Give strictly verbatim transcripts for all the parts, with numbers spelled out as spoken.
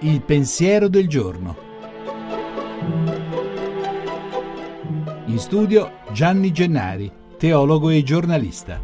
Il pensiero del giorno. In studio Gianni Gennari, teologo e giornalista.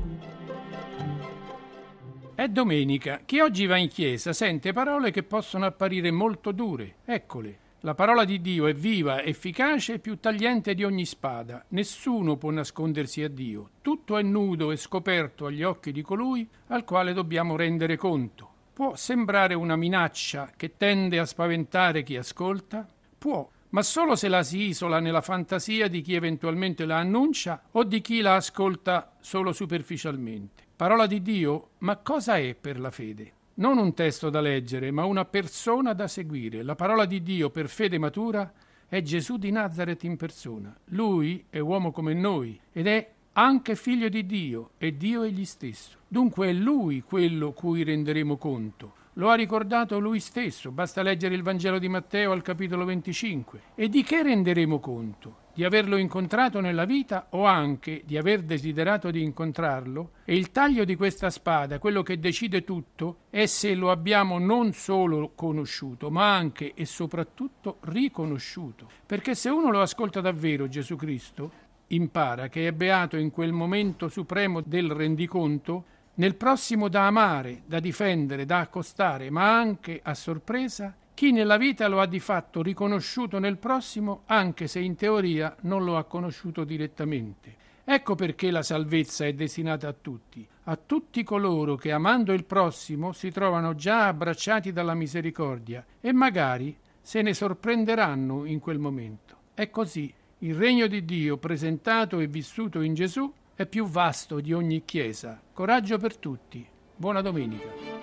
È domenica. Chi oggi va in chiesa sente parole che possono apparire molto dure. Eccole. La parola di Dio è viva, efficace e più tagliente di ogni spada. Nessuno può nascondersi a Dio. Tutto è nudo e scoperto agli occhi di colui al quale dobbiamo rendere conto. Può sembrare una minaccia che tende a spaventare chi ascolta? Può, ma solo se la si isola nella fantasia di chi eventualmente la annuncia o di chi la ascolta solo superficialmente. Parola di Dio, ma cosa è per la fede? Non un testo da leggere, ma una persona da seguire. La parola di Dio per fede matura è Gesù di Nazareth in persona. Lui è uomo come noi ed è anche figlio di Dio e Dio egli stesso. Dunque è Lui quello cui renderemo conto. Lo ha ricordato Lui stesso. Basta leggere il Vangelo di Matteo al capitolo venticinque. E di che renderemo conto? Di averlo incontrato nella vita o anche di aver desiderato di incontrarlo? E il taglio di questa spada, quello che decide tutto, è se lo abbiamo non solo conosciuto, ma anche e soprattutto riconosciuto. Perché se uno lo ascolta davvero, Gesù Cristo, impara che è beato in quel momento supremo del rendiconto, nel prossimo da amare, da difendere, da accostare, ma anche a sorpresa, chi nella vita lo ha di fatto riconosciuto nel prossimo, anche se in teoria non lo ha conosciuto direttamente. Ecco perché la salvezza è destinata a tutti, a tutti coloro che amando il prossimo si trovano già abbracciati dalla misericordia e magari se ne sorprenderanno in quel momento. È così. Il regno di Dio presentato e vissuto in Gesù è più vasto di ogni chiesa. Coraggio per tutti. Buona domenica.